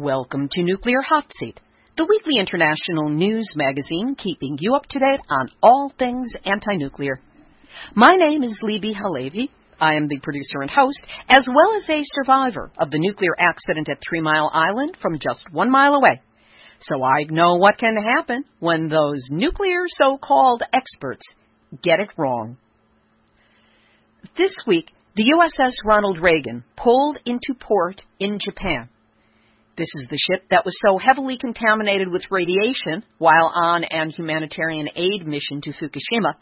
Welcome to Nuclear Hot Seat, the weekly international news magazine keeping you up to date on all things anti-nuclear. My name is Libby Hallevy. I am the producer and host, as well as a survivor of the nuclear accident at 3 Mile Island from just 1 mile away. So I know what can happen when those nuclear so-called experts get it wrong. This week, the USS Ronald Reagan pulled into port in Japan. This is the ship that was so heavily contaminated with radiation while on an humanitarian aid mission to Fukushima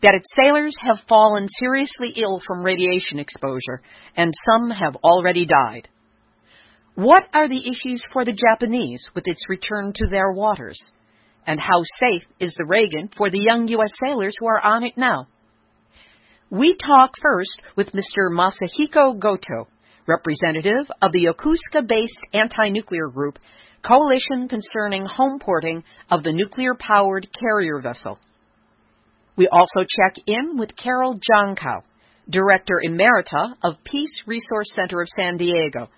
that its sailors have fallen seriously ill from radiation exposure, and some have already died. What are the issues for the Japanese with its return to their waters? And how safe is the Reagan for the young U.S. sailors who are on it now? We talk first with Mr. Masahiko Gotō, representative of the Yokosuka-based anti-nuclear group, Coalition Concerning Homeporting of the Nuclear-Powered Carrier Vessel. We also check in with Carol Jankow, Director Emerita of Peace Resource Center of San Diego.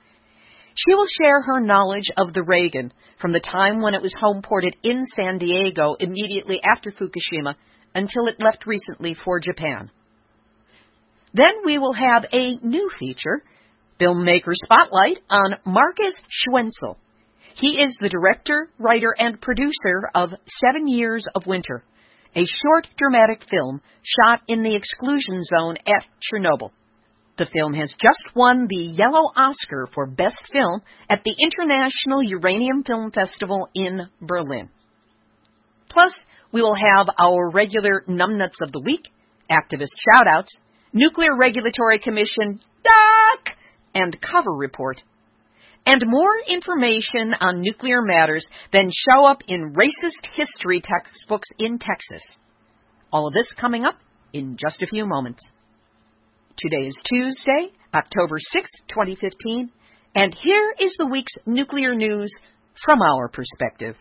She will share her knowledge of the Reagan from the time when it was homeported in San Diego immediately after Fukushima until it left recently for Japan. Then we will have a new feature, Filmmaker Spotlight, on Markus Schwenzel. He is the director, writer, and producer of 7 Years of Winter, a short dramatic film shot in the exclusion zone at Chernobyl. The film has just won the Yellow Oscar for Best Film at the International Uranium Film Festival in Berlin. Plus, we will have our regular numbnuts of the week, activist shoutouts, Nuclear Regulatory Commission, duck, and cover report, and more information on nuclear matters than show up in racist history textbooks in Texas. All of this coming up in just a few moments. Today is Tuesday, October 6, 2015, and here is the week's nuclear news from our perspective.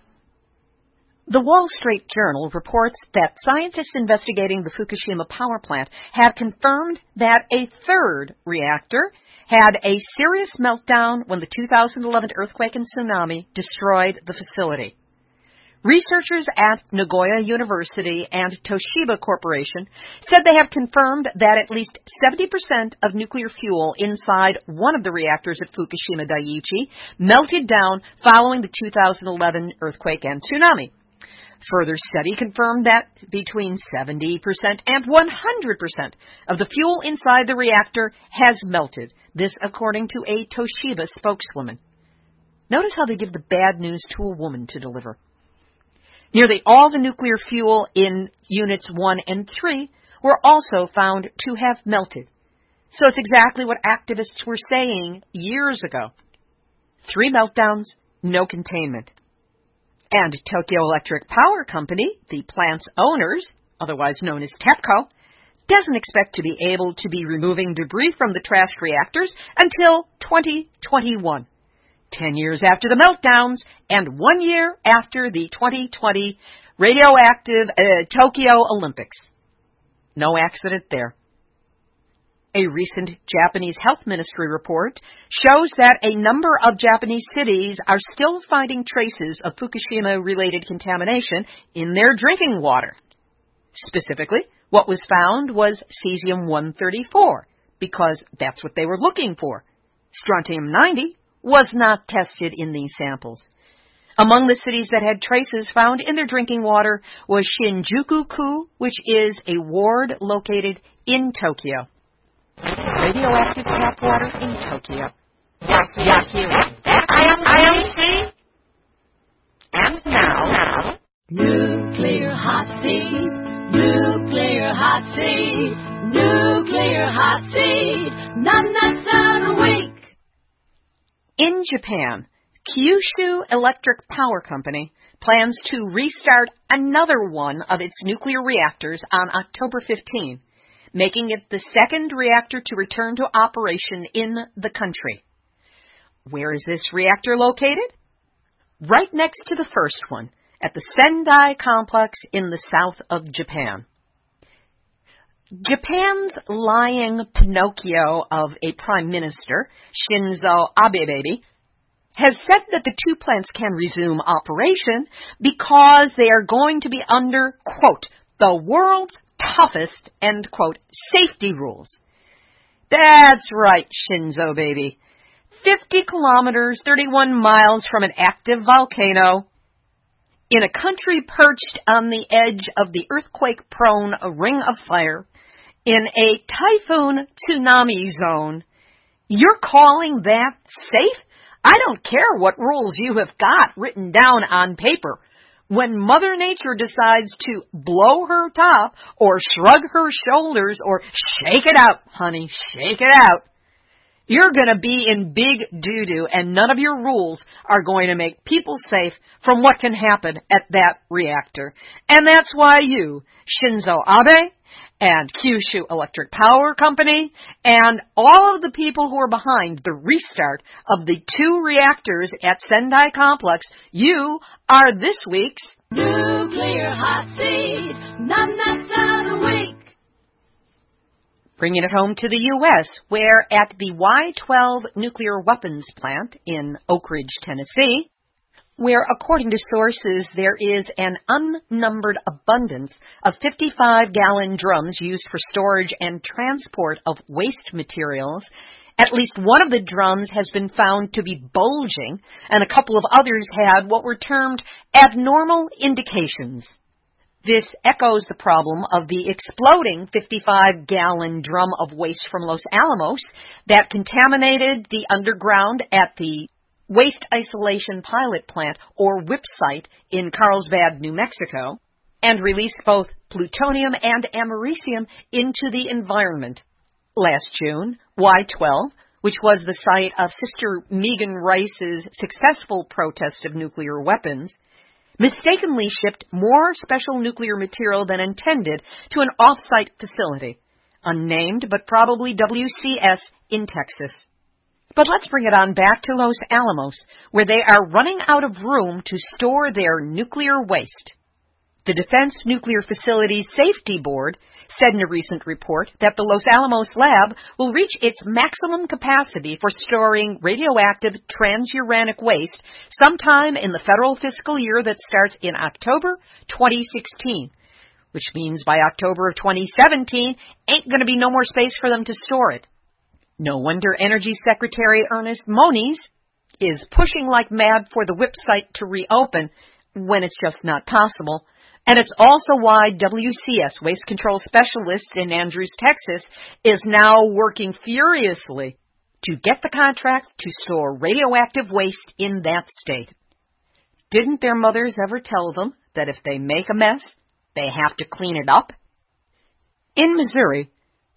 The Wall Street Journal reports that scientists investigating the Fukushima power plant have confirmed that a third reactor had a serious meltdown when the 2011 earthquake and tsunami destroyed the facility. Researchers at Nagoya University and Toshiba Corporation said they have confirmed that at least 70% of nuclear fuel inside one of the reactors at Fukushima Daiichi melted down following the 2011 earthquake and tsunami. Further study confirmed that between 70% and 100% of the fuel inside the reactor has melted, this according to a Toshiba spokeswoman. Notice how they give the bad news to a woman to deliver. Nearly all the nuclear fuel in Units 1 and 3 were also found to have melted. So it's exactly what activists were saying years ago. 3 meltdowns, no containment. And Tokyo Electric Power Company, the plant's owners, otherwise known as TEPCO, doesn't expect to be able to be removing debris from the trashed reactors until 2021, 10 years after the meltdowns and 1 year after the 2020 radioactive Tokyo Olympics. No accident there. A recent Japanese Health Ministry report shows that a number of Japanese cities are still finding traces of Fukushima-related contamination in their drinking water. Specifically, what was found was cesium-134, because that's what they were looking for. Strontium-90 was not tested in these samples. Among the cities that had traces found in their drinking water was Shinjuku-ku, which is a ward located in Tokyo. Radioactive tap water in Tokyo. Yes, I am seeing. And now, Nuclear Hot Seat, Nuclear Hot Seat, Nuclear Hot Seat, numbnuts of the week. In Japan, Kyushu Electric Power Company plans to restart another one of its nuclear reactors on October 15, making it the second reactor to return to operation in the country. Where is this reactor located? Right next to the first one, at the Sendai complex in the south of Japan. Japan's lying Pinocchio of a prime minister, Shinzo Abe, has said that the two plants can resume operation because they are going to be under, quote, the world's toughest, end quote, safety rules. That's right, Shinzo baby. 50 kilometers, 31 miles from an active volcano, in a country perched on the edge of the earthquake-prone Ring of Fire, in a typhoon tsunami zone, you're calling that safe? I don't care what rules you have got written down on paper. When Mother Nature decides to blow her top or shrug her shoulders or shake it out, honey, shake it out, you're going to be in big doo-doo, and none of your rules are going to make people safe from what can happen at that reactor. And that's why you, Shinzo Abe, and Kyushu Electric Power Company, and all of the people who are behind the restart of the two reactors at Sendai Complex, you are this week's Nuclear Hot Seat, None That's Out of the Week. Bringing it home to the U.S., where at the Y-12 nuclear weapons plant in Oak Ridge, Tennessee, where, according to sources, there is an unnumbered abundance of 55-gallon drums used for storage and transport of waste materials, at least one of the drums has been found to be bulging, and a couple of others had what were termed abnormal indications. This echoes the problem of the exploding 55-gallon drum of waste from Los Alamos that contaminated the underground at the Waste Isolation Pilot Plant, or WIPP site, in Carlsbad, New Mexico, and released both plutonium and americium into the environment. Last June, Y-12, which was the site of Sister Megan Rice's successful protest of nuclear weapons, mistakenly shipped more special nuclear material than intended to an off-site facility, unnamed but probably WCS in Texas. But let's bring it on back to Los Alamos, where they are running out of room to store their nuclear waste. The Defense Nuclear Facilities Safety Board said in a recent report that the Los Alamos lab will reach its maximum capacity for storing radioactive transuranic waste sometime in the federal fiscal year that starts in October 2016, which means by October of 2017, ain't going to be no more space for them to store it. No wonder Energy Secretary Ernest Moniz is pushing like mad for the WIPP site to reopen when it's just not possible. And it's also why WCS, Waste Control Specialists in Andrews, Texas, is now working furiously to get the contract to store radioactive waste in that state. Didn't their mothers ever tell them that if they make a mess, they have to clean it up? In Missouri,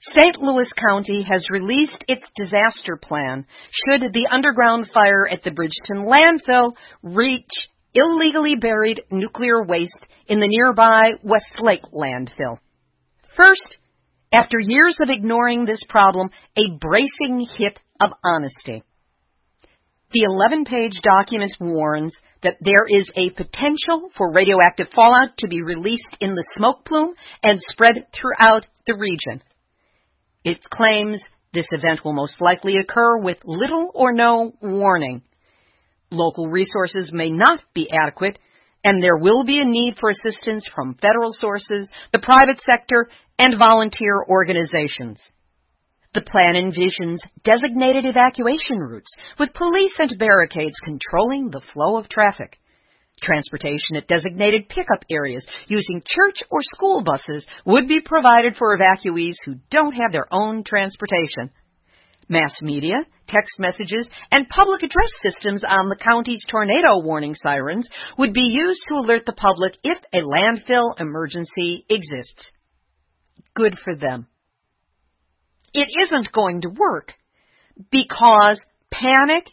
St. Louis County has released its disaster plan should the underground fire at the Bridgeton Landfill reach illegally buried nuclear waste in the nearby Westlake Landfill. First, after years of ignoring this problem, a bracing hit of honesty. The 11-page document warns that there is a potential for radioactive fallout to be released in the smoke plume and spread throughout the region. It claims this event will most likely occur with little or no warning. Local resources may not be adequate, and there will be a need for assistance from federal sources, the private sector, and volunteer organizations. The plan envisions designated evacuation routes, with police and barricades controlling the flow of traffic. Transportation at designated pickup areas using church or school buses would be provided for evacuees who don't have their own transportation. Mass media, text messages, and public address systems on the county's tornado warning sirens would be used to alert the public if a landfill emergency exists. Good for them. It isn't going to work because panic,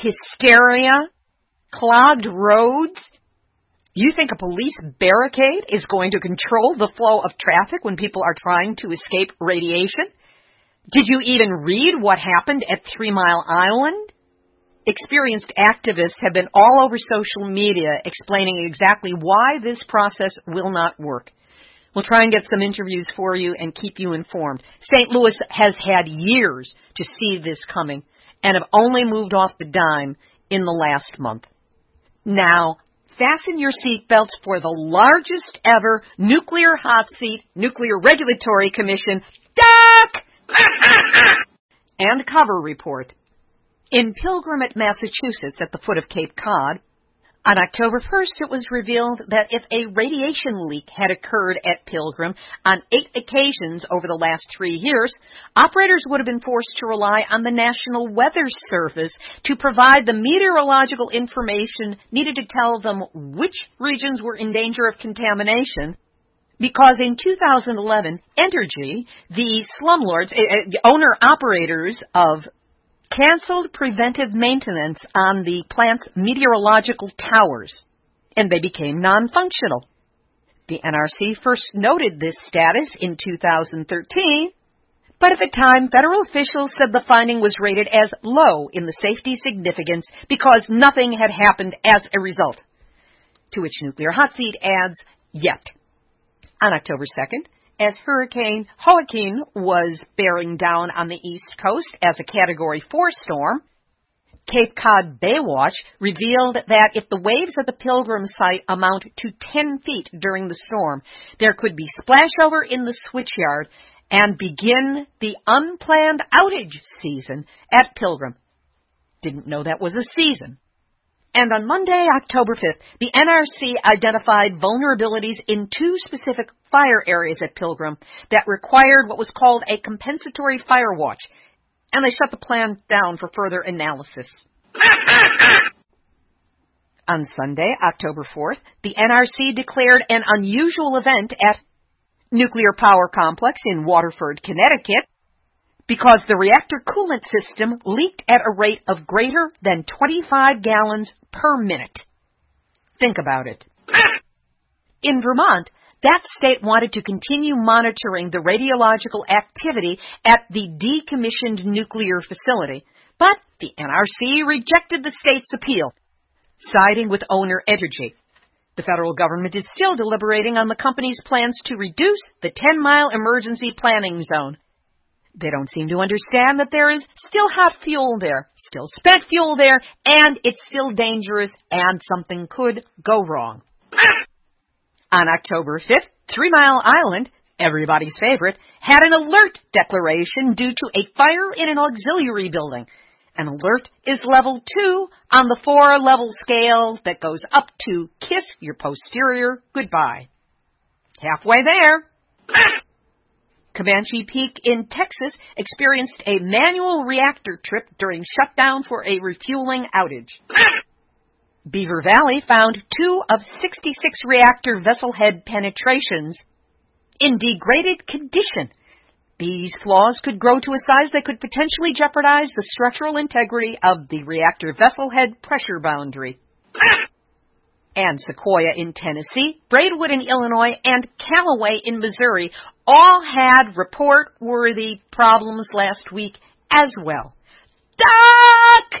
hysteria, clogged roads. You think a police barricade is going to control the flow of traffic when people are trying to escape radiation? Did you even read what happened at 3 Mile Island? Experienced activists have been all over social media explaining exactly why this process will not work. We'll try and get some interviews for you and keep you informed. St. Louis has had years to see this coming and have only moved off the dime in the last month. Now, fasten your seatbelts for the largest ever nuclear hot seat, Nuclear Regulatory Commission, duck, and cover report. In Pilgrim at Massachusetts at the foot of Cape Cod, on October 1st, it was revealed that if a radiation leak had occurred at Pilgrim on 8 occasions over the last 3 years, operators would have been forced to rely on the National Weather Service to provide the meteorological information needed to tell them which regions were in danger of contamination, because in 2011, Entergy, the slumlords, owner-operators of canceled preventive maintenance on the plant's meteorological towers, and they became non-functional. The NRC first noted this status in 2013, but at the time, federal officials said the finding was rated as low in the safety significance because nothing had happened as a result, to which Nuclear Hot Seat adds, yet. On October 2nd, as Hurricane Joaquin was bearing down on the East Coast as a Category 4 storm, Cape Cod Baywatch revealed that if the waves at the Pilgrim site amount to 10 feet during the storm, there could be splashover in the switchyard and begin the unplanned outage season at Pilgrim. Didn't know that was a season. And on Monday, October 5th, the NRC identified vulnerabilities in 2 specific fire areas at Pilgrim that required what was called a compensatory fire watch, and they shut the plan down for further analysis. On Sunday, October 4th, the NRC declared an unusual event at Nuclear Power Complex in Waterford, Connecticut, because the reactor coolant system leaked at a rate of greater than 25 gallons per minute. Think about it. In Vermont, that state wanted to continue monitoring the radiological activity at the decommissioned nuclear facility, but the NRC rejected the state's appeal, siding with owner Entergy. The federal government is still deliberating on the company's plans to reduce the 10-mile emergency planning zone. They don't seem to understand that there is still hot fuel there, still spent fuel there, and it's still dangerous, and something could go wrong. On October 5th, 3 Mile Island, everybody's favorite, had an alert declaration due to a fire in an auxiliary building. An alert is level 2 on the 4-level scale that goes up to kiss your posterior goodbye. Halfway there. Comanche Peak in Texas experienced a manual reactor trip during shutdown for a refueling outage. Beaver Valley found 2 of 66 reactor vessel head penetrations in degraded condition. These flaws could grow to a size that could potentially jeopardize the structural integrity of the reactor vessel head pressure boundary. And Sequoia in Tennessee, Braidwood in Illinois, and Callaway in Missouri all had report-worthy problems last week as well. Duck!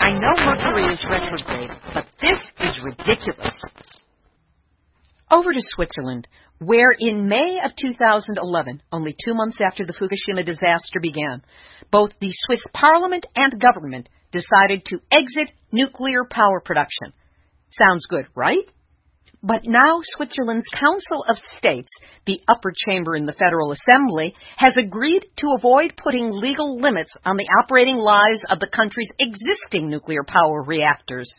I know Mercury is retrograde, but this is ridiculous. Over to Switzerland, where in May of 2011, only 2 months after the Fukushima disaster began, both the Swiss parliament and government decided to exit nuclear power production. Sounds good, right? But now Switzerland's Council of States, the upper chamber in the Federal Assembly, has agreed to avoid putting legal limits on the operating lives of the country's existing nuclear power reactors,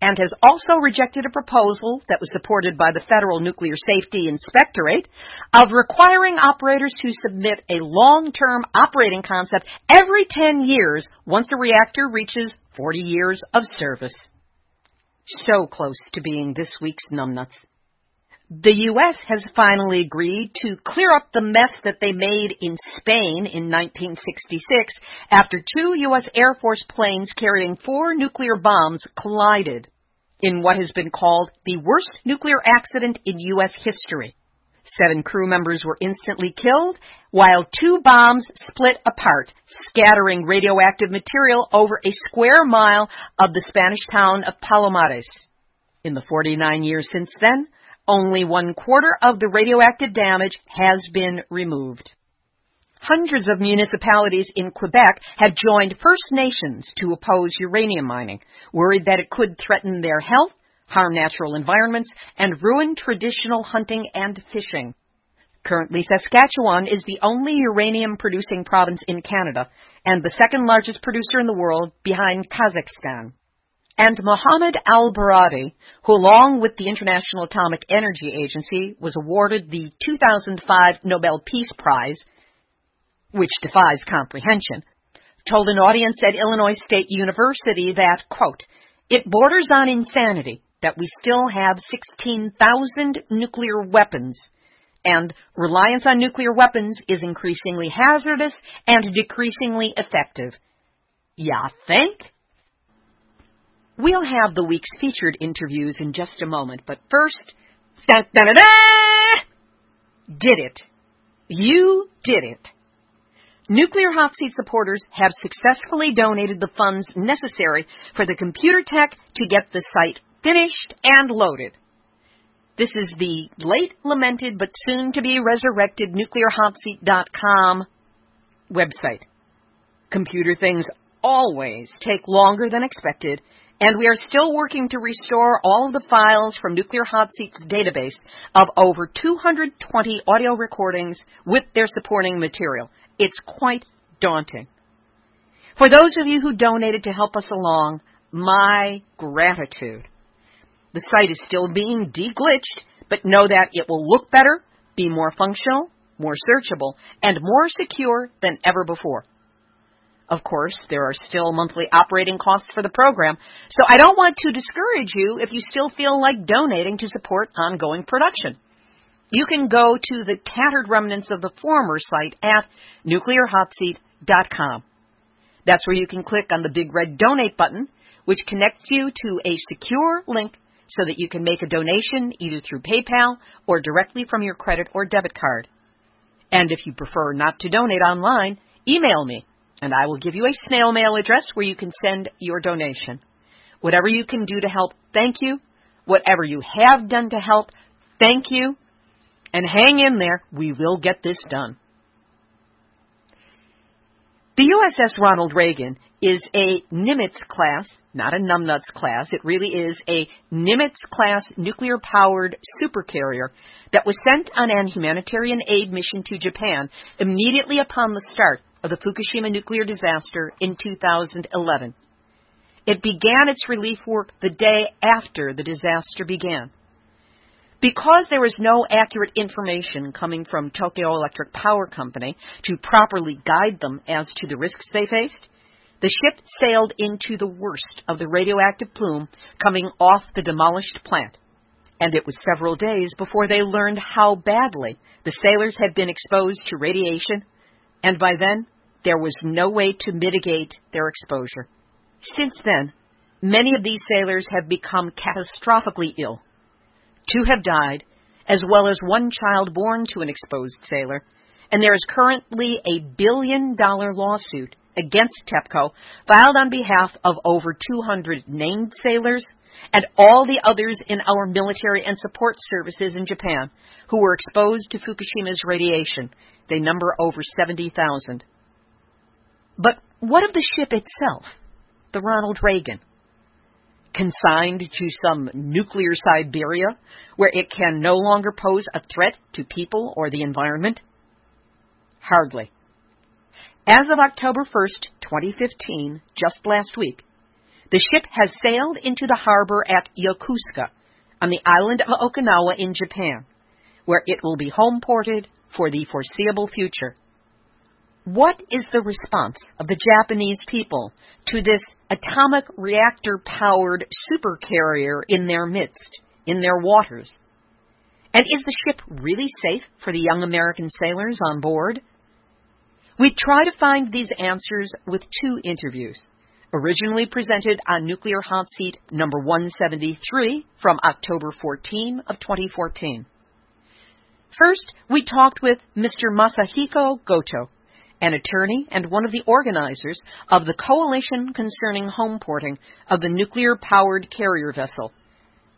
and has also rejected a proposal that was supported by the Federal Nuclear Safety Inspectorate of requiring operators to submit a long-term operating concept every 10 years once a reactor reaches 40 years of service. So close to being this week's numbnuts. The U.S. has finally agreed to clear up the mess that they made in Spain in 1966 after two U.S. Air Force planes carrying four nuclear bombs collided in what has been called the worst nuclear accident in U.S. history. 7 crew members were instantly killed, while two bombs split apart, scattering radioactive material over a square mile of the Spanish town of Palomares. In the 49 years since then, only 1/4 of the radioactive damage has been removed. Hundreds of municipalities in Quebec have joined First Nations to oppose uranium mining, worried that it could threaten their health, harm natural environments, and ruin traditional hunting and fishing. Currently, Saskatchewan is the only uranium-producing province in Canada and the second-largest producer in the world behind Kazakhstan. And Mohamed Al-Berhadi, who along with the International Atomic Energy Agency was awarded the 2005 Nobel Peace Prize, which defies comprehension, told an audience at Illinois State University that, quote, "It borders on insanity that we still have 16,000 nuclear weapons, and reliance on nuclear weapons is increasingly hazardous and decreasingly effective. Ya think?" We'll have the week's featured interviews in just a moment, but first, da-da-da-da! Did it. You did it. Nuclear hot seat supporters have successfully donated the funds necessary for the computer tech to get the site finished and loaded. This is the late-lamented but soon-to-be-resurrected nuclearhotseat.com website. Computer things always take longer than expected, and we are still working to restore all of the files from Nuclear Hot Seat's database of over 220 audio recordings with their supporting material. It's quite daunting. For those of you who donated to help us along, my gratitude. The site is still being de-glitched, but know that it will look better, be more functional, more searchable, and more secure than ever before. Of course, there are still monthly operating costs for the program, so I don't want to discourage you if you still feel like donating to support ongoing production. You can go to the tattered remnants of the former site at nuclearhotseat.com. That's where you can click on the big red donate button, which connects you to a secure link so that you can make a donation either through PayPal or directly from your credit or debit card. And if you prefer not to donate online, email me, and I will give you a snail mail address where you can send your donation. Whatever you can do to help, thank you. Whatever you have done to help, thank you. And hang in there, we will get this done. The USS Ronald Reagan is a Nimitz class, not a numbnuts class. It really is a Nimitz class nuclear-powered supercarrier that was sent on an humanitarian aid mission to Japan immediately upon the start of the Fukushima nuclear disaster in 2011. It began its relief work the day after the disaster began. Because there is no accurate information coming from Tokyo Electric Power Company to properly guide them as to the risks they faced, the ship sailed into the worst of the radioactive plume coming off the demolished plant. And it was several days before they learned how badly the sailors had been exposed to radiation, and by then, there was no way to mitigate their exposure. Since then, many of these sailors have become catastrophically ill. 2 have died, as well as 1 child born to an exposed sailor, and there is currently a billion-dollar lawsuit against TEPCO filed on behalf of over 200 named sailors and all the others in our military and support services in Japan who were exposed to Fukushima's radiation. They number over 70,000. But what of the ship itself, the Ronald Reagan? Consigned to some nuclear Siberia where it can no longer pose a threat to people or the environment? Hardly. As of October 1st, 2015, just last week, the ship has sailed into the harbor at Yokosuka on the island of Okinawa in Japan, where it will be homeported for the foreseeable future. What is the response of the Japanese people to this atomic reactor-powered supercarrier in their midst, in their waters? And is the ship really safe for the young American sailors on board? We try to find these answers with two interviews, originally presented on Nuclear Hot Seat number 173 from October 14 of 2014. First, we talked with Mr. Masahiko Gotō, an attorney and one of the organizers of the Coalition Concerning Homeporting of the Nuclear-Powered Carrier Vessel.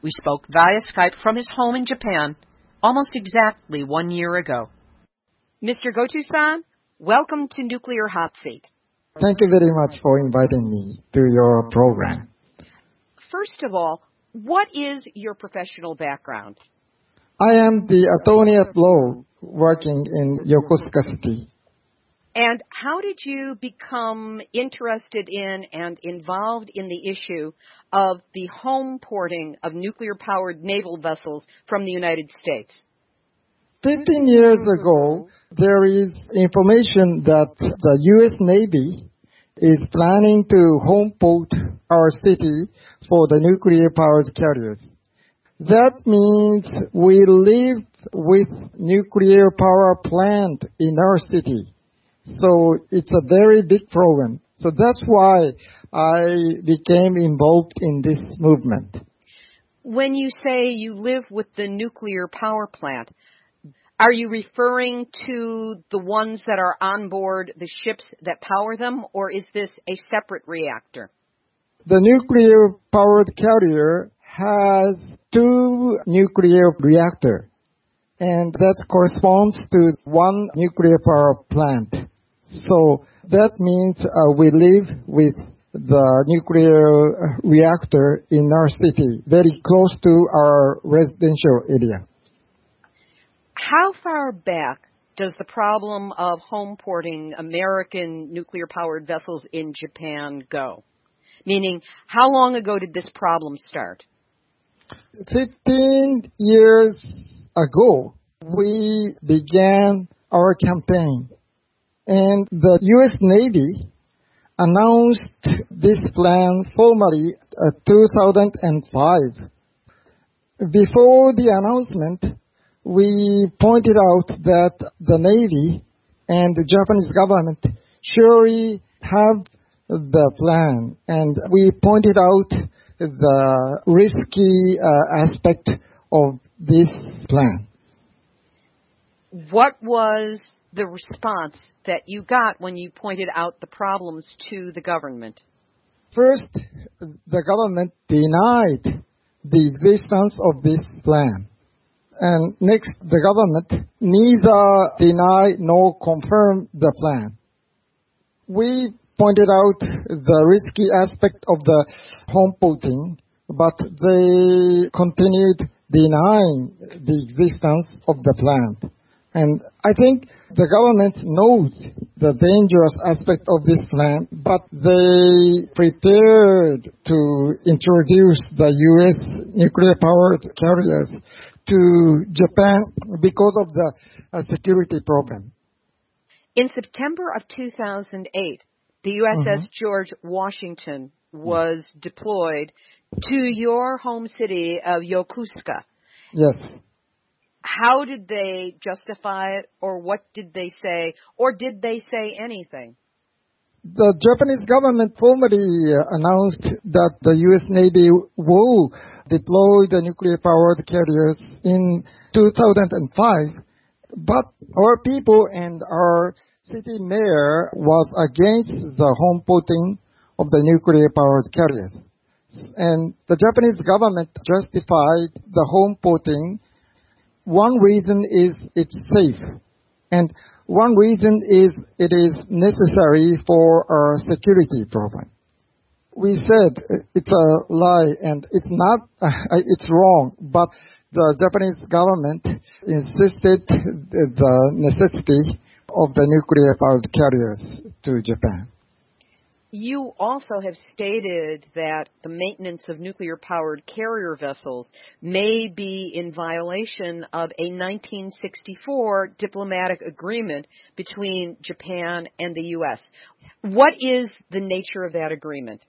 We spoke via Skype from his home in Japan almost exactly 1 year ago. Mr. Gotō-san, welcome to Nuclear Hot Seat. Thank you very much for inviting me to your program. First of all, what is your professional background? I am the attorney at law working in Yokosuka City. And how did you become interested in and involved in the issue of the home porting of nuclear-powered naval vessels from the United States? 15 years ago, there is information that the U.S. Navy is planning to home port our city for the nuclear-powered carriers. That means we live with nuclear power plant in our city. So it's a very big program. So that's why I became involved in this movement. When you say you live with the nuclear power plant, are you referring to the ones that are on board the ships that power them, or is this a separate reactor? The nuclear-powered carrier has two nuclear reactors, and that corresponds to one nuclear power plant. So that means we live with the nuclear reactor in our city, very close to our residential area. How far back does the problem of home porting American nuclear-powered vessels in Japan go? Meaning, how long ago did this problem start? 15 years ago, we began our campaign, and the U.S. Navy announced this plan formally in 2005. Before the announcement, we pointed out that the Navy and the Japanese government surely have the plan, and we pointed out the risky aspect of this plan. What was the response that you got when you pointed out the problems to the government? First, the government denied the existence of this plan. And next, the government neither denied nor confirmed the plan. We pointed out the risky aspect of the home porting, but they continued denying the existence of the plant. And I think the government knows the dangerous aspect of this plant, but they prepared to introduce the U.S. nuclear-powered carriers to Japan because of the security problem. In September of 2008, the USS George Washington was deployed to your home city of Yokosuka. Yes. How did they justify it, or what did they say, or did they say anything? The Japanese government formally announced that the U.S. Navy will deploy the nuclear-powered carriers in 2005, but our people and our city mayor was against the home porting of the nuclear-powered carriers. And the Japanese government justified the home porting. One reason is it's safe, and one reason is it is necessary for our security program. We said it's a lie and it's not, it's wrong, but the Japanese government insisted the necessity of the nuclear-powered carriers to Japan. You also have stated that the maintenance of nuclear-powered carrier vessels may be in violation of a 1964 diplomatic agreement between Japan and the U.S. What is the nature of that agreement?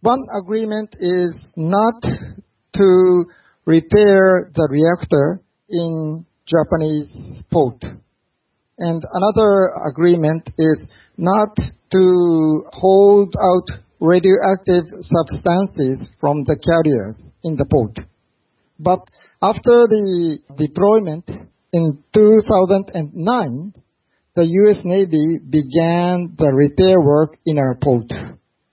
One agreement is not to repair the reactor in Japanese port. And another agreement is not to hold out radioactive substances from the carriers in the port. But after the deployment in 2009, the U.S. Navy began the repair work in our port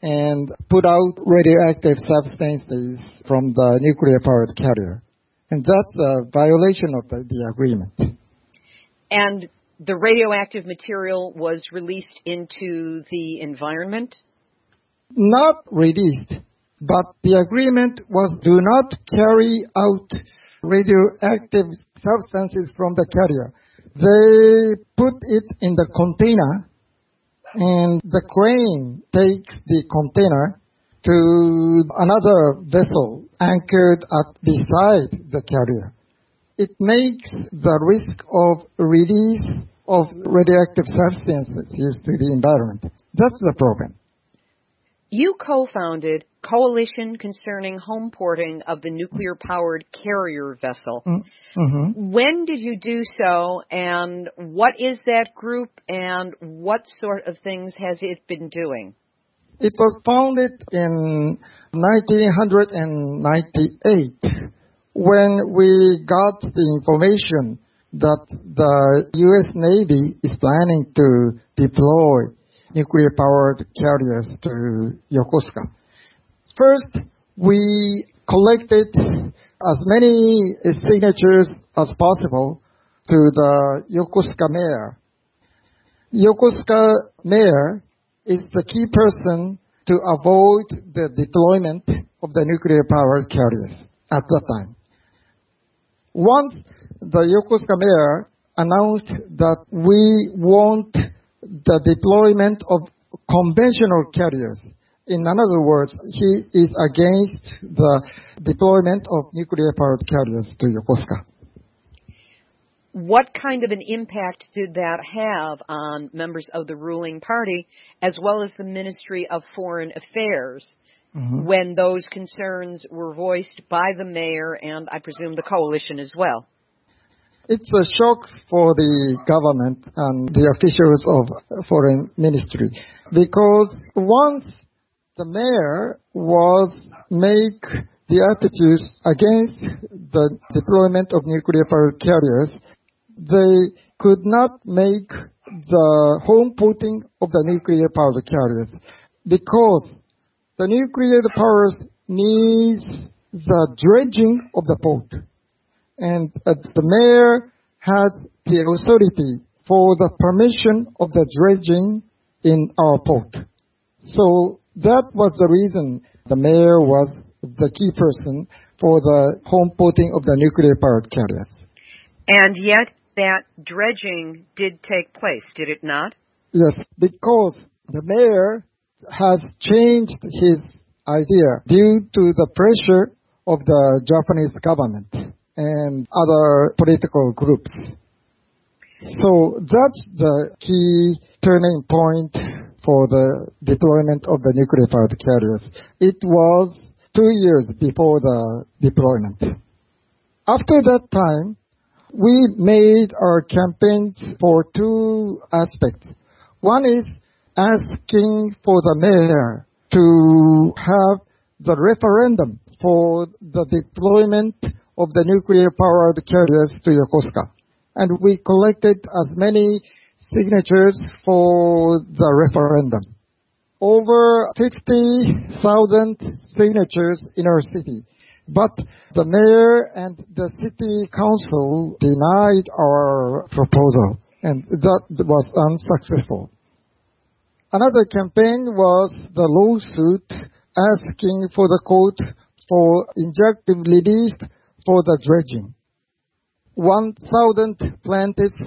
and put out radioactive substances from the nuclear-powered carrier. And that's a violation of the agreement. And the radioactive material was released into the environment? Not released, but the agreement was do not carry out radioactive substances from the carrier. They put it in the container, and the crane takes the container to another vessel anchored at beside the carrier. It makes the risk of release of radioactive substances to the environment. That's the problem. You co-founded Coalition Concerning Home Porting of the Nuclear-Powered Carrier Vessel. Mm-hmm. When did you do so, and what is that group, and what sort of things has it been doing? It was founded in 1998 when we got the information that the U.S. Navy is planning to deploy nuclear-powered carriers to Yokosuka. First, we collected as many signatures as possible to the Yokosuka mayor. Yokosuka mayor is the key person to avoid the deployment of the nuclear-powered carriers at that time. Once the Yokosuka mayor announced that we want the deployment of conventional carriers. In other words, he is against the deployment of nuclear-powered carriers to Yokosuka. What kind of an impact did that have on members of the ruling party, as well as the Ministry of Foreign Affairs, mm-hmm. when those concerns were voiced by the mayor and, I presume, the coalition as well? It's a shock for the government and the officials of foreign ministry, because once the mayor was make the attitudes against the deployment of nuclear-powered carriers, they could not make the home porting of the nuclear-powered carriers, because the nuclear powers needs the dredging of the port. And the mayor has the authority for the permission of the dredging in our port. So that was the reason the mayor was the key person for the home porting of the nuclear-powered carriers. And yet that dredging did take place, did it not? Yes, because the mayor has changed his idea due to the pressure of the Japanese government and other political groups. So that's the key turning point for the deployment of the nuclear-powered carriers. It was 2 years before the deployment. After that time, we made our campaigns for two aspects. One is asking for the mayor to have the referendum for the deployment of the nuclear-powered carriers to Yokosuka. And we collected as many signatures for the referendum. Over 50,000 signatures in our city. But the mayor and the city council denied our proposal, and that was unsuccessful. Another campaign was the lawsuit asking for the court for injunctive relief for the dredging. 1,000 plaintiffs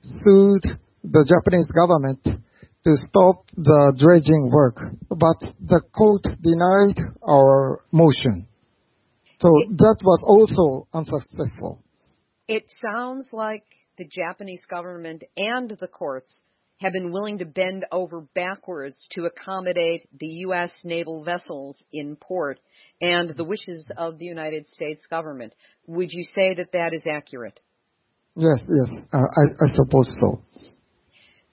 sued the Japanese government to stop the dredging work, but the court denied our motion. So that was also unsuccessful. It sounds like the Japanese government and the courts have been willing to bend over backwards to accommodate the U.S. naval vessels in port and the wishes of the United States government. Would you say that that is accurate? Yes, I suppose so.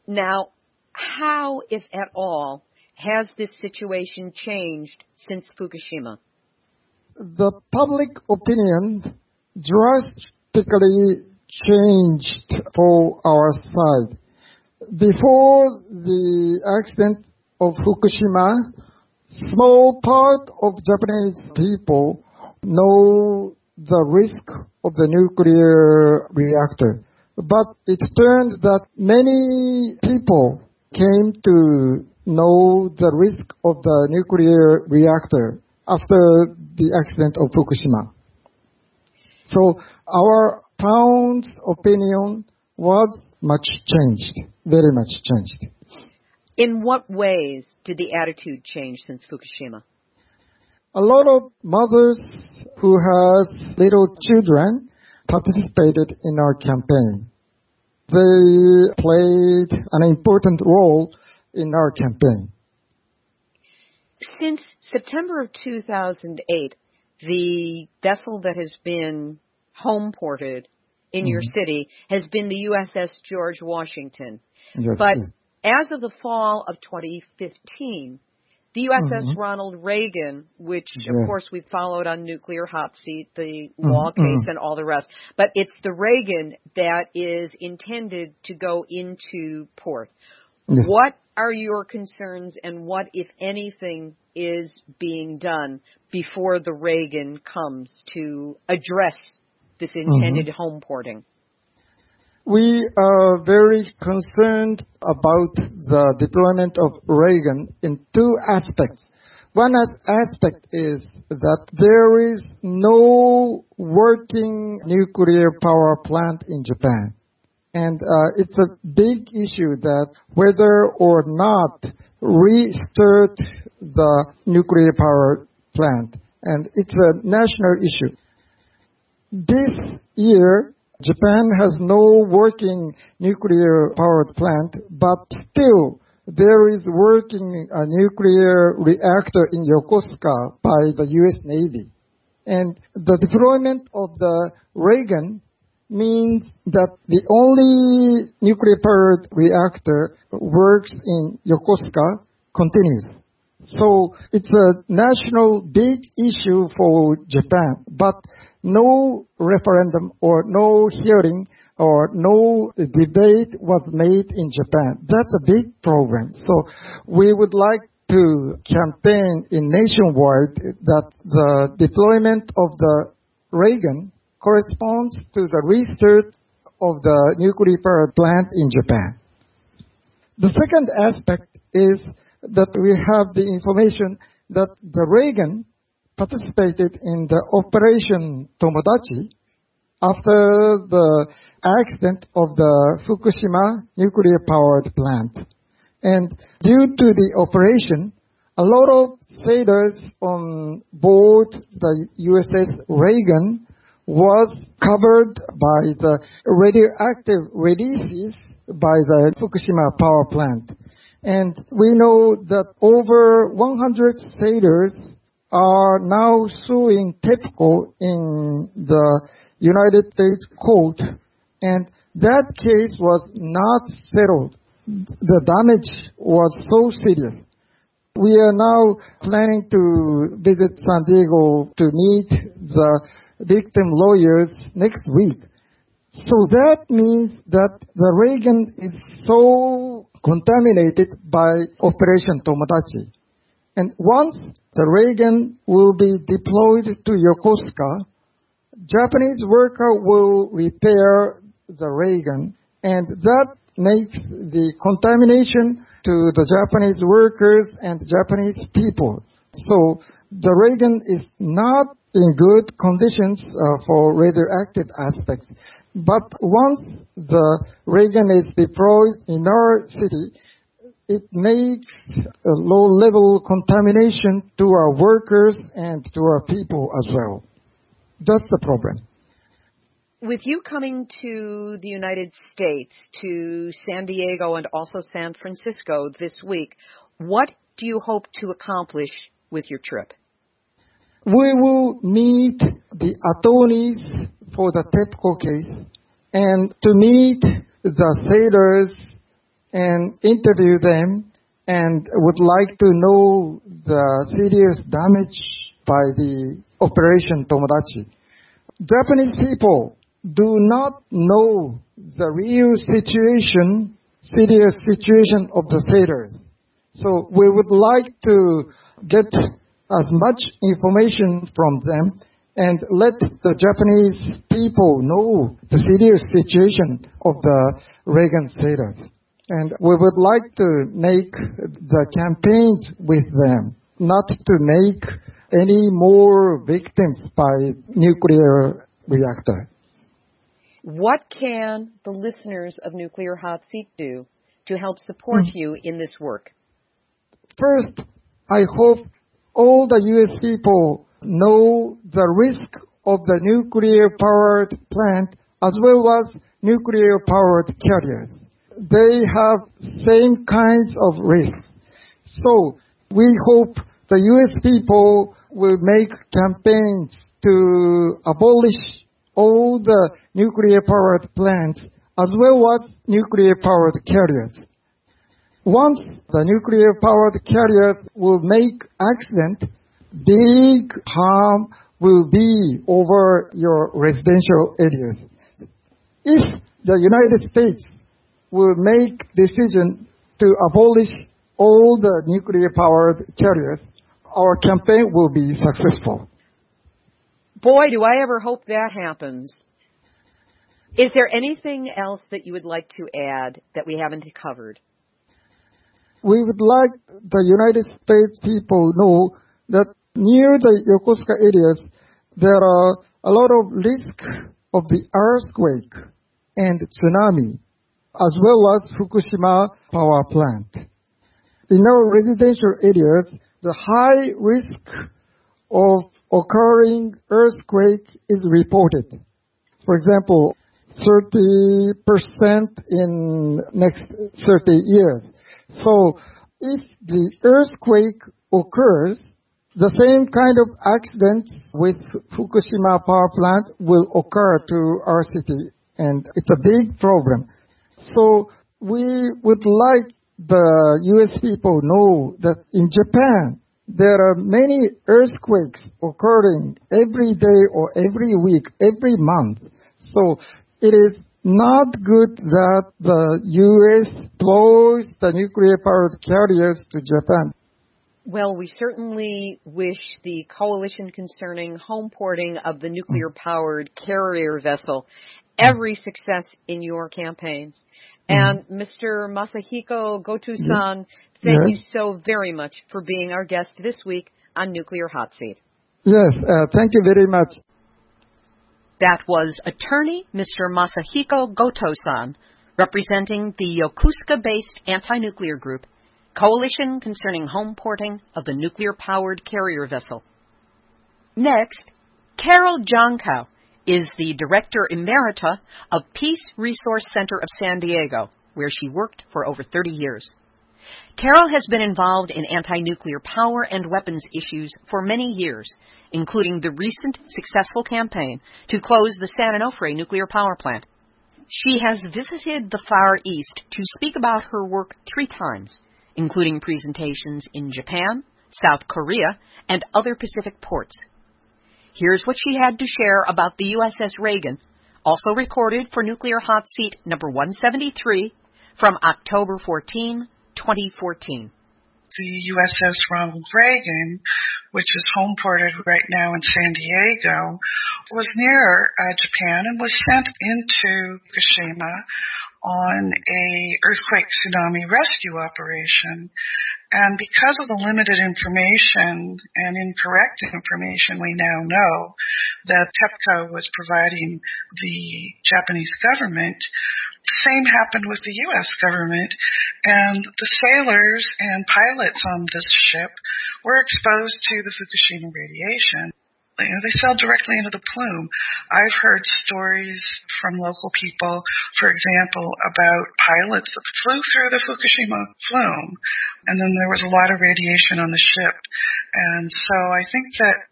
Now, how, if at all, has this situation changed since Fukushima? The public opinion drastically changed for our side. Before the accident of Fukushima, small part of Japanese people know the risk of the nuclear reactor. But it turned that many people came to know the risk of the nuclear reactor after the accident of Fukushima. So our town's opinion was much changed, very much changed. In what ways did the attitude change since Fukushima? A lot of mothers who have little children participated in our campaign. They played an important role in our campaign. Since September of 2008, the vessel that has been homeported in your city has been the USS George Washington. Yes, but as of the fall of 2015, the USS Ronald Reagan, which, of course, we followed on Nuclear Hot Seat, the law case and all the rest, but it's the Reagan that is intended to go into port. Yes. What are your concerns, and what, if anything, is being done before the Reagan comes to address this intended home porting? We are very concerned about the deployment of Reagan in two aspects. One aspect is that there is no working nuclear power plant in Japan. And it's a big issue that whether or not restart the nuclear power plant. And it's a national issue. This year, Japan has no working nuclear power plant, but still there is working a nuclear reactor in Yokosuka by the U.S. Navy. And the deployment of the Reagan means that the only nuclear-powered reactor works in Yokosuka continues. So it's a national big issue for Japan, but no referendum or no hearing or no debate was made in Japan. That's a big problem. So we would like to campaign in nationwide that the deployment of the Reagan corresponds to the restart of the nuclear power plant in Japan. The second aspect is that we have the information that the Reagan participated in the Operation Tomodachi after the accident of the Fukushima nuclear powered plant. And due to the operation, a lot of sailors on board the USS Reagan was covered by the radioactive releases by the Fukushima power plant. And we know that over 100 sailors are now suing TEPCO in the United States court. And that case was not settled. The damage was so serious. We are now planning to visit San Diego to meet the victim lawyers next week. So that means that the Reagan is so contaminated by Operation Tomodachi. And once the Reagan will be deployed to Yokosuka, Japanese worker will repair the Reagan, and that makes the contamination to the Japanese workers and Japanese people. So the Reagan is not in good conditions for radioactive aspects. But once the Reagan is deployed in our city, it makes a low-level contamination to our workers and to our people as well. That's the problem. With you coming to the United States, to San Diego and also San Francisco this week, what do you hope to accomplish with your trip? We will meet the attorneys for the TEPCO case and to meet the sailors and interview them, and would like to know the serious damage by the Operation Tomodachi. Japanese people do not know the real situation, serious situation of the sailors. So we would like to get as much information from them and let the Japanese people know the serious situation of the Reagan sailors. And we would like to make the campaigns with them, not to make any more victims by nuclear reactor. What can the listeners of Nuclear Hot Seat do to help support you in this work? First, I hope all the U.S. people know the risk of the nuclear-powered plant as well as nuclear-powered carriers. They have same kinds of risks. So we hope the U.S. people will make campaigns to abolish all the nuclear-powered plants as well as nuclear-powered carriers. Once the nuclear-powered carriers will make accident, big harm will be over your residential areas. If the United States will make decision to abolish all the nuclear-powered carriers, our campaign will be successful. Boy, do I ever hope that happens. Is there anything else that you would like to add that we haven't covered? We would like the United States people know that near the Yokosuka areas, there are a lot of risk of the earthquake and tsunami, as well as Fukushima power plant. In our residential areas, the high risk of occurring earthquake is reported. For example, 30% in next 30 years. So if the earthquake occurs, the same kind of accidents with Fukushima power plant will occur to our city, and it's a big problem. So we would like the U.S. people know that in Japan, there are many earthquakes occurring every day or every week, every month. So it is not good that the U.S. blows the nuclear-powered carriers to Japan. Well, we certainly wish the coalition concerning home porting of the nuclear-powered carrier vessel every success in your campaigns. And Mr. Masahiko Gotō-san, thank you so very much for being our guest this week on Nuclear Hot Seat. Yes, thank you very much. That was attorney Mr. Masahiko Gotō-san, representing the Yokosuka-based anti-nuclear group, Coalition Concerning Home Porting of the Nuclear-Powered Carrier Vessel. Next, Carol Jankow is the Director Emerita of Peace Resource Center of San Diego, where she worked for over 30 years. Carol has been involved in anti-nuclear power and weapons issues for many years, including the recent successful campaign to close the San Onofre nuclear power plant. She has visited the Far East to speak about her work 3 times, including presentations in Japan, South Korea, and other Pacific ports. Here's what she had to share about the USS Reagan, also recorded for Nuclear Hot Seat number 173 from October 14, 2014. The USS Ronald Reagan, which is homeported right now in San Diego, was near Japan and was sent into Fukushima on a earthquake tsunami rescue operation. And because of the limited information and incorrect information, we now know that TEPCO was providing the Japanese government. The same happened with the U.S. government, and the sailors and pilots on this ship were exposed to the Fukushima radiation. You know, they fell directly into the plume. I've heard stories from local people, for example, about pilots that flew through the Fukushima plume, and then there was a lot of radiation on the ship. And so I think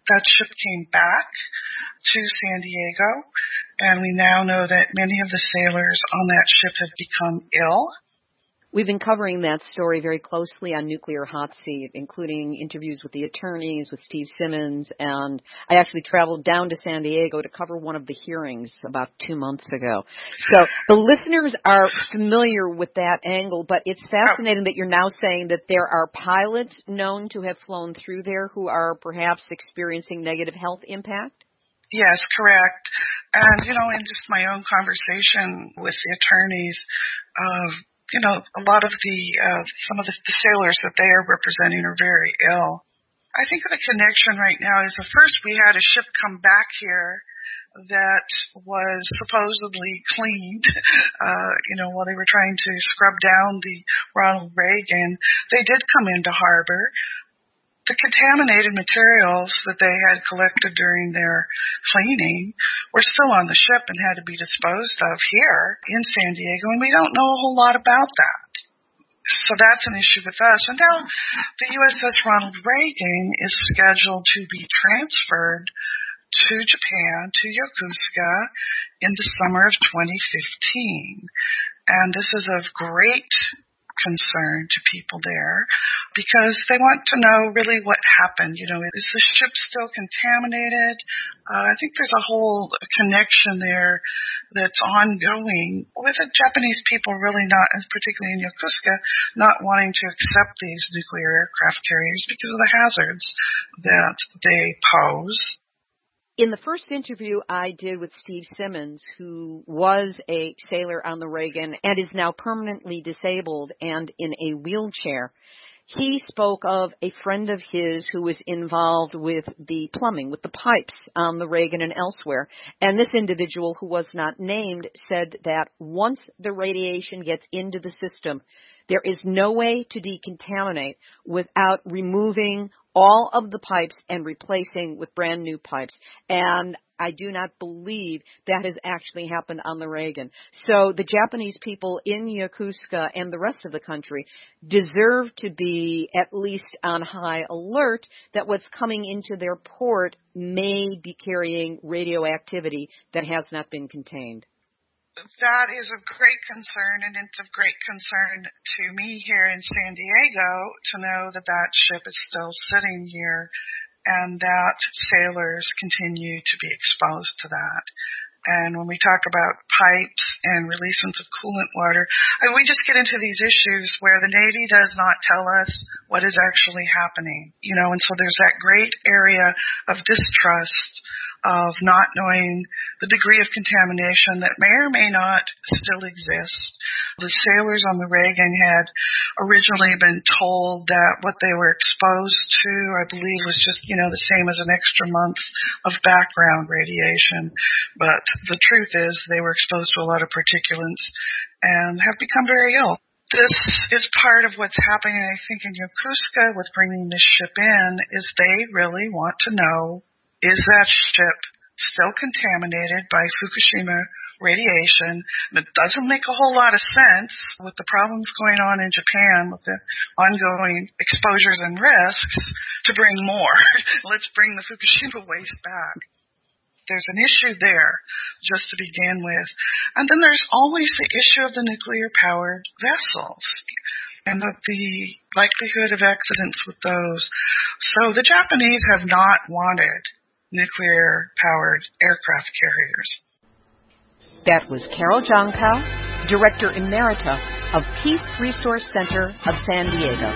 that ship came back to San Diego, and we now know that many of the sailors on that ship have become ill. We've been covering that story very closely on Nuclear Hot Seat, including interviews with the attorneys, with Steve Simmons, and I actually traveled down to San Diego to cover one of the hearings about 2 months ago. So the listeners are familiar with that angle, but it's fascinating that you're now saying that there are pilots known to have flown through there who are perhaps experiencing negative health impact? Yes, correct. And, you know, in just my own conversation with the attorneys of you know, a lot of some of the sailors that they are representing are very ill. I think the connection right now is the first we had a ship come back here that was supposedly cleaned, you know, while they were trying to scrub down the Ronald Reagan. They did come into harbor. The contaminated materials that they had collected during their cleaning were still on the ship and had to be disposed of here in San Diego, and we don't know a whole lot about that. So that's an issue with us. And now the USS Ronald Reagan is scheduled to be transferred to Japan, to Yokosuka, in the summer of 2015. And this is of great concern to people there because they want to know really what happened. You know, is the ship still contaminated? I think there's a whole connection there that's ongoing with the Japanese people really not, particularly in Yokosuka, not wanting to accept these nuclear aircraft carriers because of the hazards that they pose. In the first interview I did with Steve Simmons, who was a sailor on the Reagan and is now permanently disabled and in a wheelchair, he spoke of a friend of his who was involved with the plumbing, with the pipes on the Reagan and elsewhere. And this individual, who was not named, said that once the radiation gets into the system, there is no way to decontaminate without removing all of the pipes and replacing with brand new pipes. And I do not believe that has actually happened on the Reagan. So the Japanese people in Yokosuka and the rest of the country deserve to be at least on high alert that what's coming into their port may be carrying radioactivity that has not been contained. That is of great concern, and it's of great concern to me here in San Diego to know that that ship is still sitting here and that sailors continue to be exposed to that. And when we talk about pipes and releases of coolant water, we just get into these issues where the Navy does not tell us what is actually happening, you know, and so there's that great area of distrust of not knowing the degree of contamination that may or may not still exist. The sailors on the Reagan had originally been told that what they were exposed to, I believe, was just, you know, the same as an extra month of background radiation. But the truth is they were exposed to a lot of particulates and have become very ill. This is part of what's happening, I think, in Yokosuka with bringing this ship in, is they really want to know, is that ship still contaminated by Fukushima radiation? And it doesn't make a whole lot of sense with the problems going on in Japan, with the ongoing exposures and risks, to bring more. Let's bring the Fukushima waste back. There's an issue there just to begin with. And then there's always the issue of the nuclear-powered vessels and of the likelihood of accidents with those. So the Japanese have not wanted nuclear-powered aircraft carriers. That was Carol Jankow, Director Emerita of Peace Resource Center of San Diego.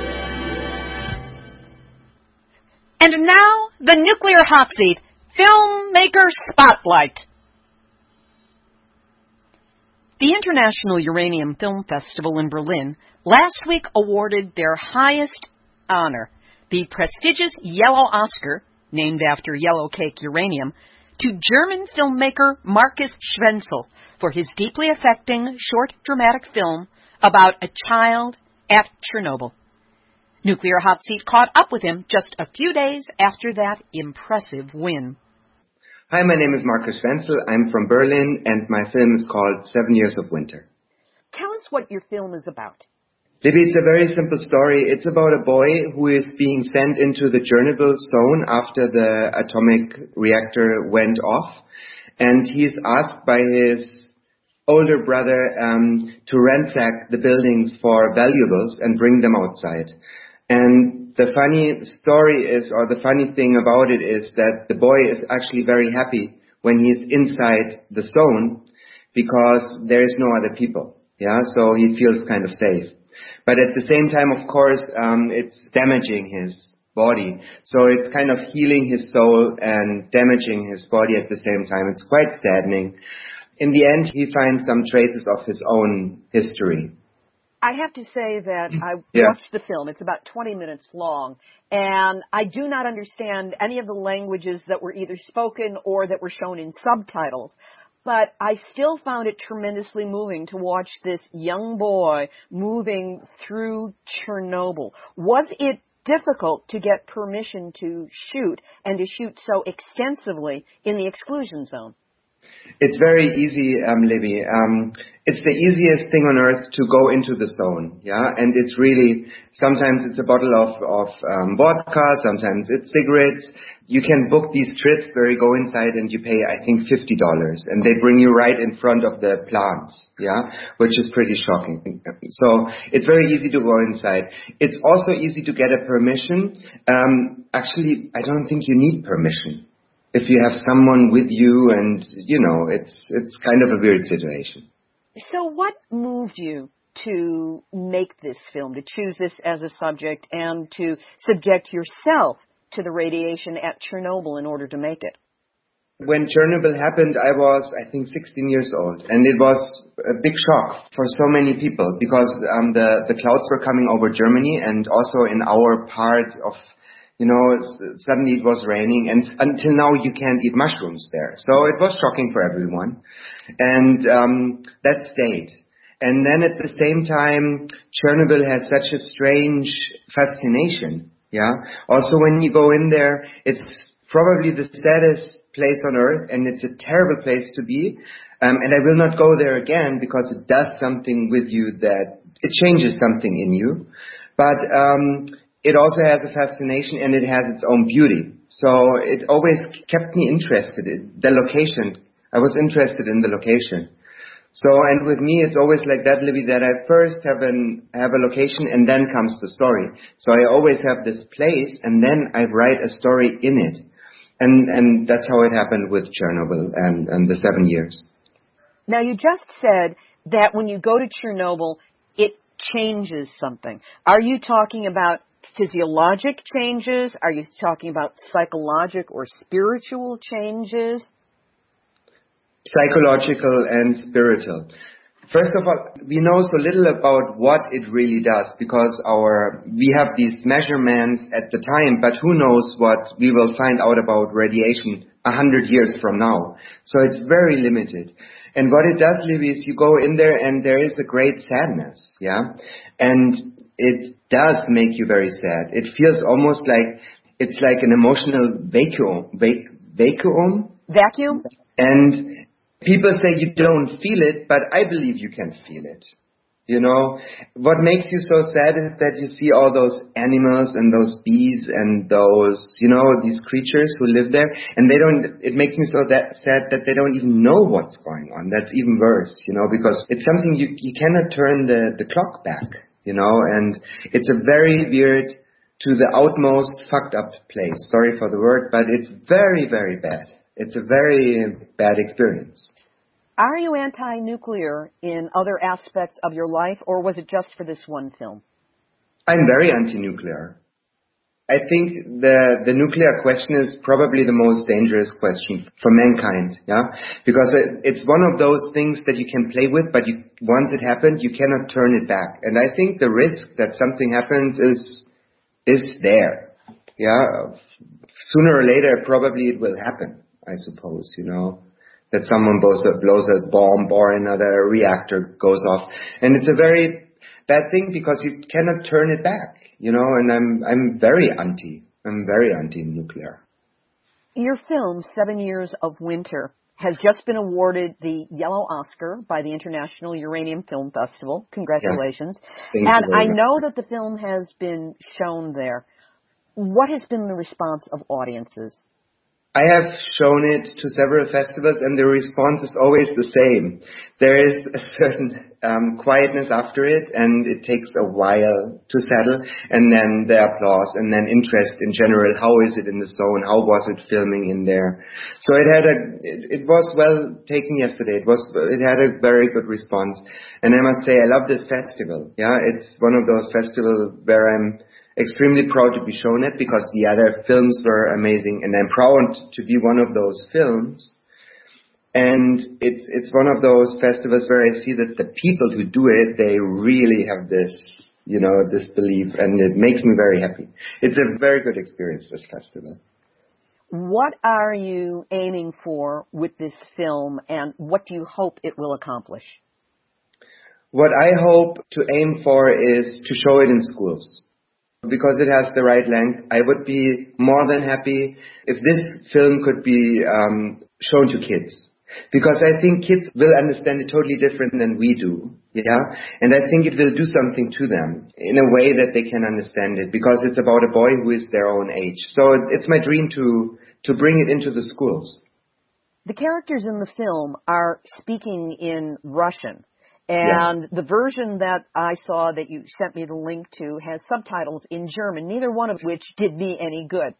And now, the Nuclear Hot Seat Filmmaker Spotlight. The International Uranium Film Festival in Berlin last week awarded their highest honor, the prestigious Yellow Oscar, named after yellow cake uranium, to German filmmaker Markus Schwenzel for his deeply affecting short dramatic film about a child at Chernobyl. Nuclear Hot Seat caught up with him just a few days after that impressive win. Hi, my name is Markus Schwenzel. I'm from Berlin, and my film is called 7 Years of Winter. Tell us what your film is about. Libby, it's a very simple story. It's about a boy who is being sent into the Chernobyl zone after the atomic reactor went off. and he is asked by his older brother to ransack the buildings for valuables and bring them outside. And the funny story is, or the funny thing about it is, that the boy is actually very happy when he's inside the zone, because there is no other people. Yeah, so he feels kind of safe. But at the same time, of course, it's damaging his body. So it's kind of healing his soul and damaging his body at the same time. It's quite saddening. In the end, he finds some traces of his own history. I have to say that I watched the film. It's about 20 minutes long, and I do not understand any of the languages that were either spoken or that were shown in subtitles. But I still found it tremendously moving to watch this young boy moving through Chernobyl. Was it difficult to get permission to shoot, and to shoot so extensively in the exclusion zone? It's very easy, Libby. It's the easiest thing on earth to go into the zone, and it's really, sometimes it's a bottle of vodka, sometimes it's cigarettes. You can book these trips where you go inside and you pay, I think, $50, and they bring you right in front of the plant, which is pretty shocking. So it's very easy to go inside. It's also easy to get a permission. Actually, I don't think you need permission. If you have someone with you, and, you know, it's kind of a weird situation. So what moved you to make this film, to choose this as a subject, and to subject yourself to the radiation at Chernobyl in order to make it? When Chernobyl happened, I was, I think, 16 years old, and it was a big shock for so many people, because the clouds were coming over Germany, and also in our part of, you know, suddenly it was raining, and until now you can't eat mushrooms there. So it was shocking for everyone. And that stayed. And then at the same time, Chernobyl has such a strange fascination. Yeah. Also, when you go in there, it's probably the saddest place on earth, and it's a terrible place to be. And I will not go there again, because it does something with you, that it changes something in you. But it also has a fascination, and it has its own beauty. So it always kept me interested in the location. I was interested in the location. So, and with me, it's always like that, Libby, that I first have a location, and then comes the story. So I always have this place, and then I write a story in it. And that's how it happened with Chernobyl and the 7 years. Now, you just said that when you go to Chernobyl, it changes something. Are you talking about physiologic changes? Are you talking about psychologic or spiritual changes? Psychological and spiritual. First of all, we know so little about what it really does, because we have these measurements at the time, but who knows what we will find out about radiation 100 years from now. So it's very limited. And what it does, Libby, is you go in there and there is a great sadness, and it does make you very sad. It feels almost like it's like an emotional vacuum. And people say you don't feel it, but I believe you can feel it. You know, what makes you so sad is that you see all those animals and those bees and those, you know, these creatures who live there, and they don't, it makes me so sad that they don't even know what's going on. That's even worse, you know, because it's something you cannot turn the clock back. You know, and it's a very weird, to the outmost, fucked up place. Sorry for the word, but it's very, very bad. It's a very bad experience. Are you anti-nuclear in other aspects of your life, or was it just for this one film? I'm very anti-nuclear. I think the nuclear question is probably the most dangerous question for mankind, because it's one of those things that you can play with, but once it happened, you cannot turn it back. And I think the risk that something happens is there, Sooner or later, probably it will happen, I suppose, that someone blows a bomb or another reactor goes off. And it's a very bad thing, because you cannot turn it back, and I'm very anti-nuclear. Your film, 7 Years of Winter, has just been awarded the Yellow Oscar by the International Uranium Film Festival. Congratulations. Yeah. And I know that the film has been shown there. What has been the response of audiences? I have shown it to several festivals, and the response is always the same. There is a certain quietness after it, and it takes a while to settle, and then the applause, and then interest in general. How is it in the zone? How was it filming in there? So it had it was well taken yesterday. It had a very good response, and I must say I love this festival. Yeah, it's one of those festivals where I'm extremely proud to be shown it, because the other films were amazing, and I'm proud to be one of those films. And it's one of those festivals where I see that the people who do it, they really have this, you know, this belief, and it makes me very happy. It's a very good experience, this festival. What are you aiming for with this film, and what do you hope it will accomplish? What I hope to aim for is to show it in schools, because it has the right length. I would be more than happy if this film could be shown to kids, because I think kids will understand it totally different than we do, yeah? And I think it will do something to them in a way that they can understand it, because it's about a boy who is their own age. So it's my dream to bring it into the schools. The characters in the film are speaking in Russian. And yes, the version that I saw that you sent me the link to has subtitles in German, neither one of which did me any good.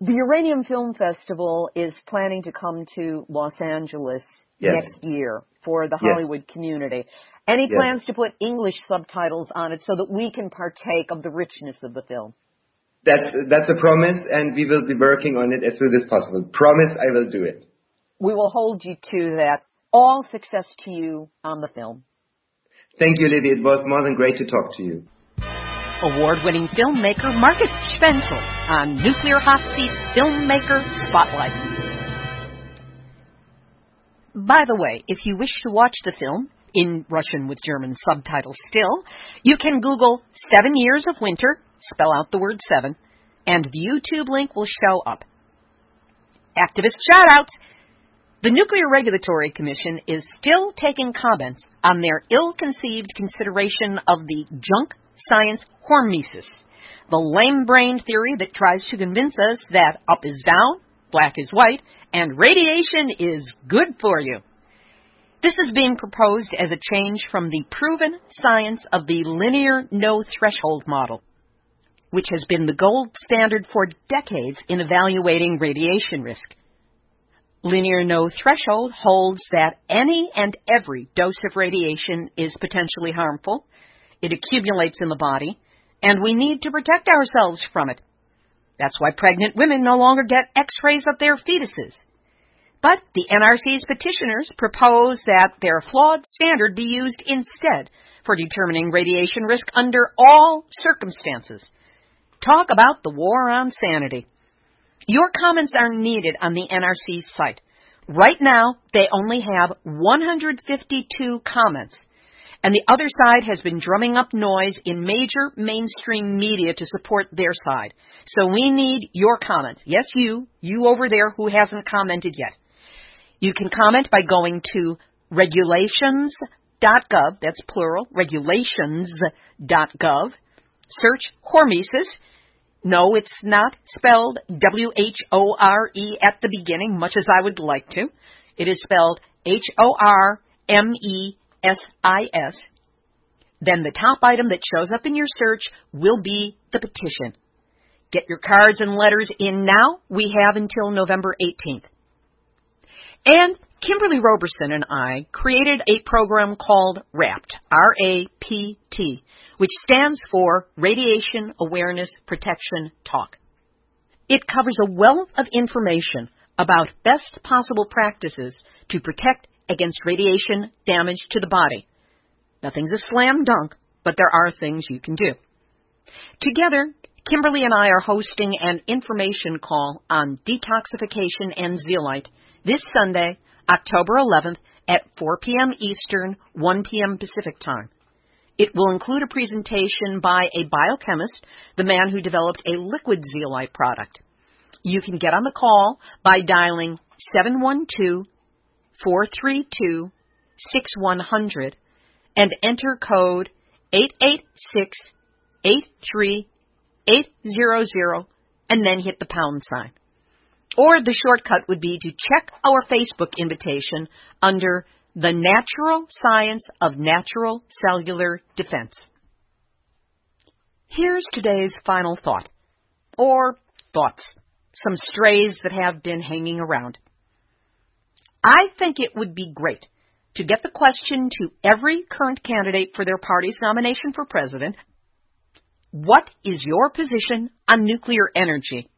The Uranium Film Festival is planning to come to Los Angeles next year for the Hollywood community. Any plans to put English subtitles on it so that we can partake of the richness of the film? That's a promise, and we will be working on it as soon as possible. Promise I will do it. We will hold you to that. All success to you on the film. Thank you, Libby. It was more than great to talk to you. Award-winning filmmaker Markus Schwenzel on Nuclear Hot Seat Filmmaker Spotlight. By the way, if you wish to watch the film, in Russian with German subtitles still, you can Google 7 Years of Winter, spell out the word 7, and the YouTube link will show up. Activist shout-outs. The Nuclear Regulatory Commission is still taking comments on their ill-conceived consideration of the junk science hormesis, the lame-brained theory that tries to convince us that up is down, black is white, and radiation is good for you. This is being proposed as a change from the proven science of the linear no-threshold model, which has been the gold standard for decades in evaluating radiation risk. Linear no threshold holds that any and every dose of radiation is potentially harmful, it accumulates in the body, and we need to protect ourselves from it. That's why pregnant women no longer get x-rays of their fetuses. But the NRC's petitioners propose that their flawed standard be used instead for determining radiation risk under all circumstances. Talk about the war on sanity. Your comments are needed on the NRC's site. Right now, they only have 152 comments, and the other side has been drumming up noise in major mainstream media to support their side. So we need your comments. Yes, you over there who hasn't commented yet. You can comment by going to regulations.gov, that's plural, regulations.gov, search hormesis. No, it's not spelled W-H-O-R-E at the beginning, much as I would like to. It is spelled H-O-R-M-E-S-I-S. Then the top item that shows up in your search will be the petition. Get your cards and letters in now. We have until November 18th. And Kimberly Roberson and I created a program called RAPT, R-A-P-T, which stands for Radiation Awareness Protection Talk. It covers a wealth of information about best possible practices to protect against radiation damage to the body. Nothing's a slam dunk, but there are things you can do. Together, Kimberly and I are hosting an information call on detoxification and zeolite this Sunday, October 11th at 4 p.m. Eastern, 1 p.m. Pacific time. It will include a presentation by a biochemist, the man who developed a liquid zeolite product. You can get on the call by dialing 712-432-6100 and enter code 886-83800 and then hit the pound sign. Or the shortcut would be to check our Facebook invitation under The Natural Science of Natural Cellular Defense. Here's today's final thought, or thoughts, some strays that have been hanging around. I think it would be great to get the question to every current candidate for their party's nomination for president, what is your position on nuclear energy?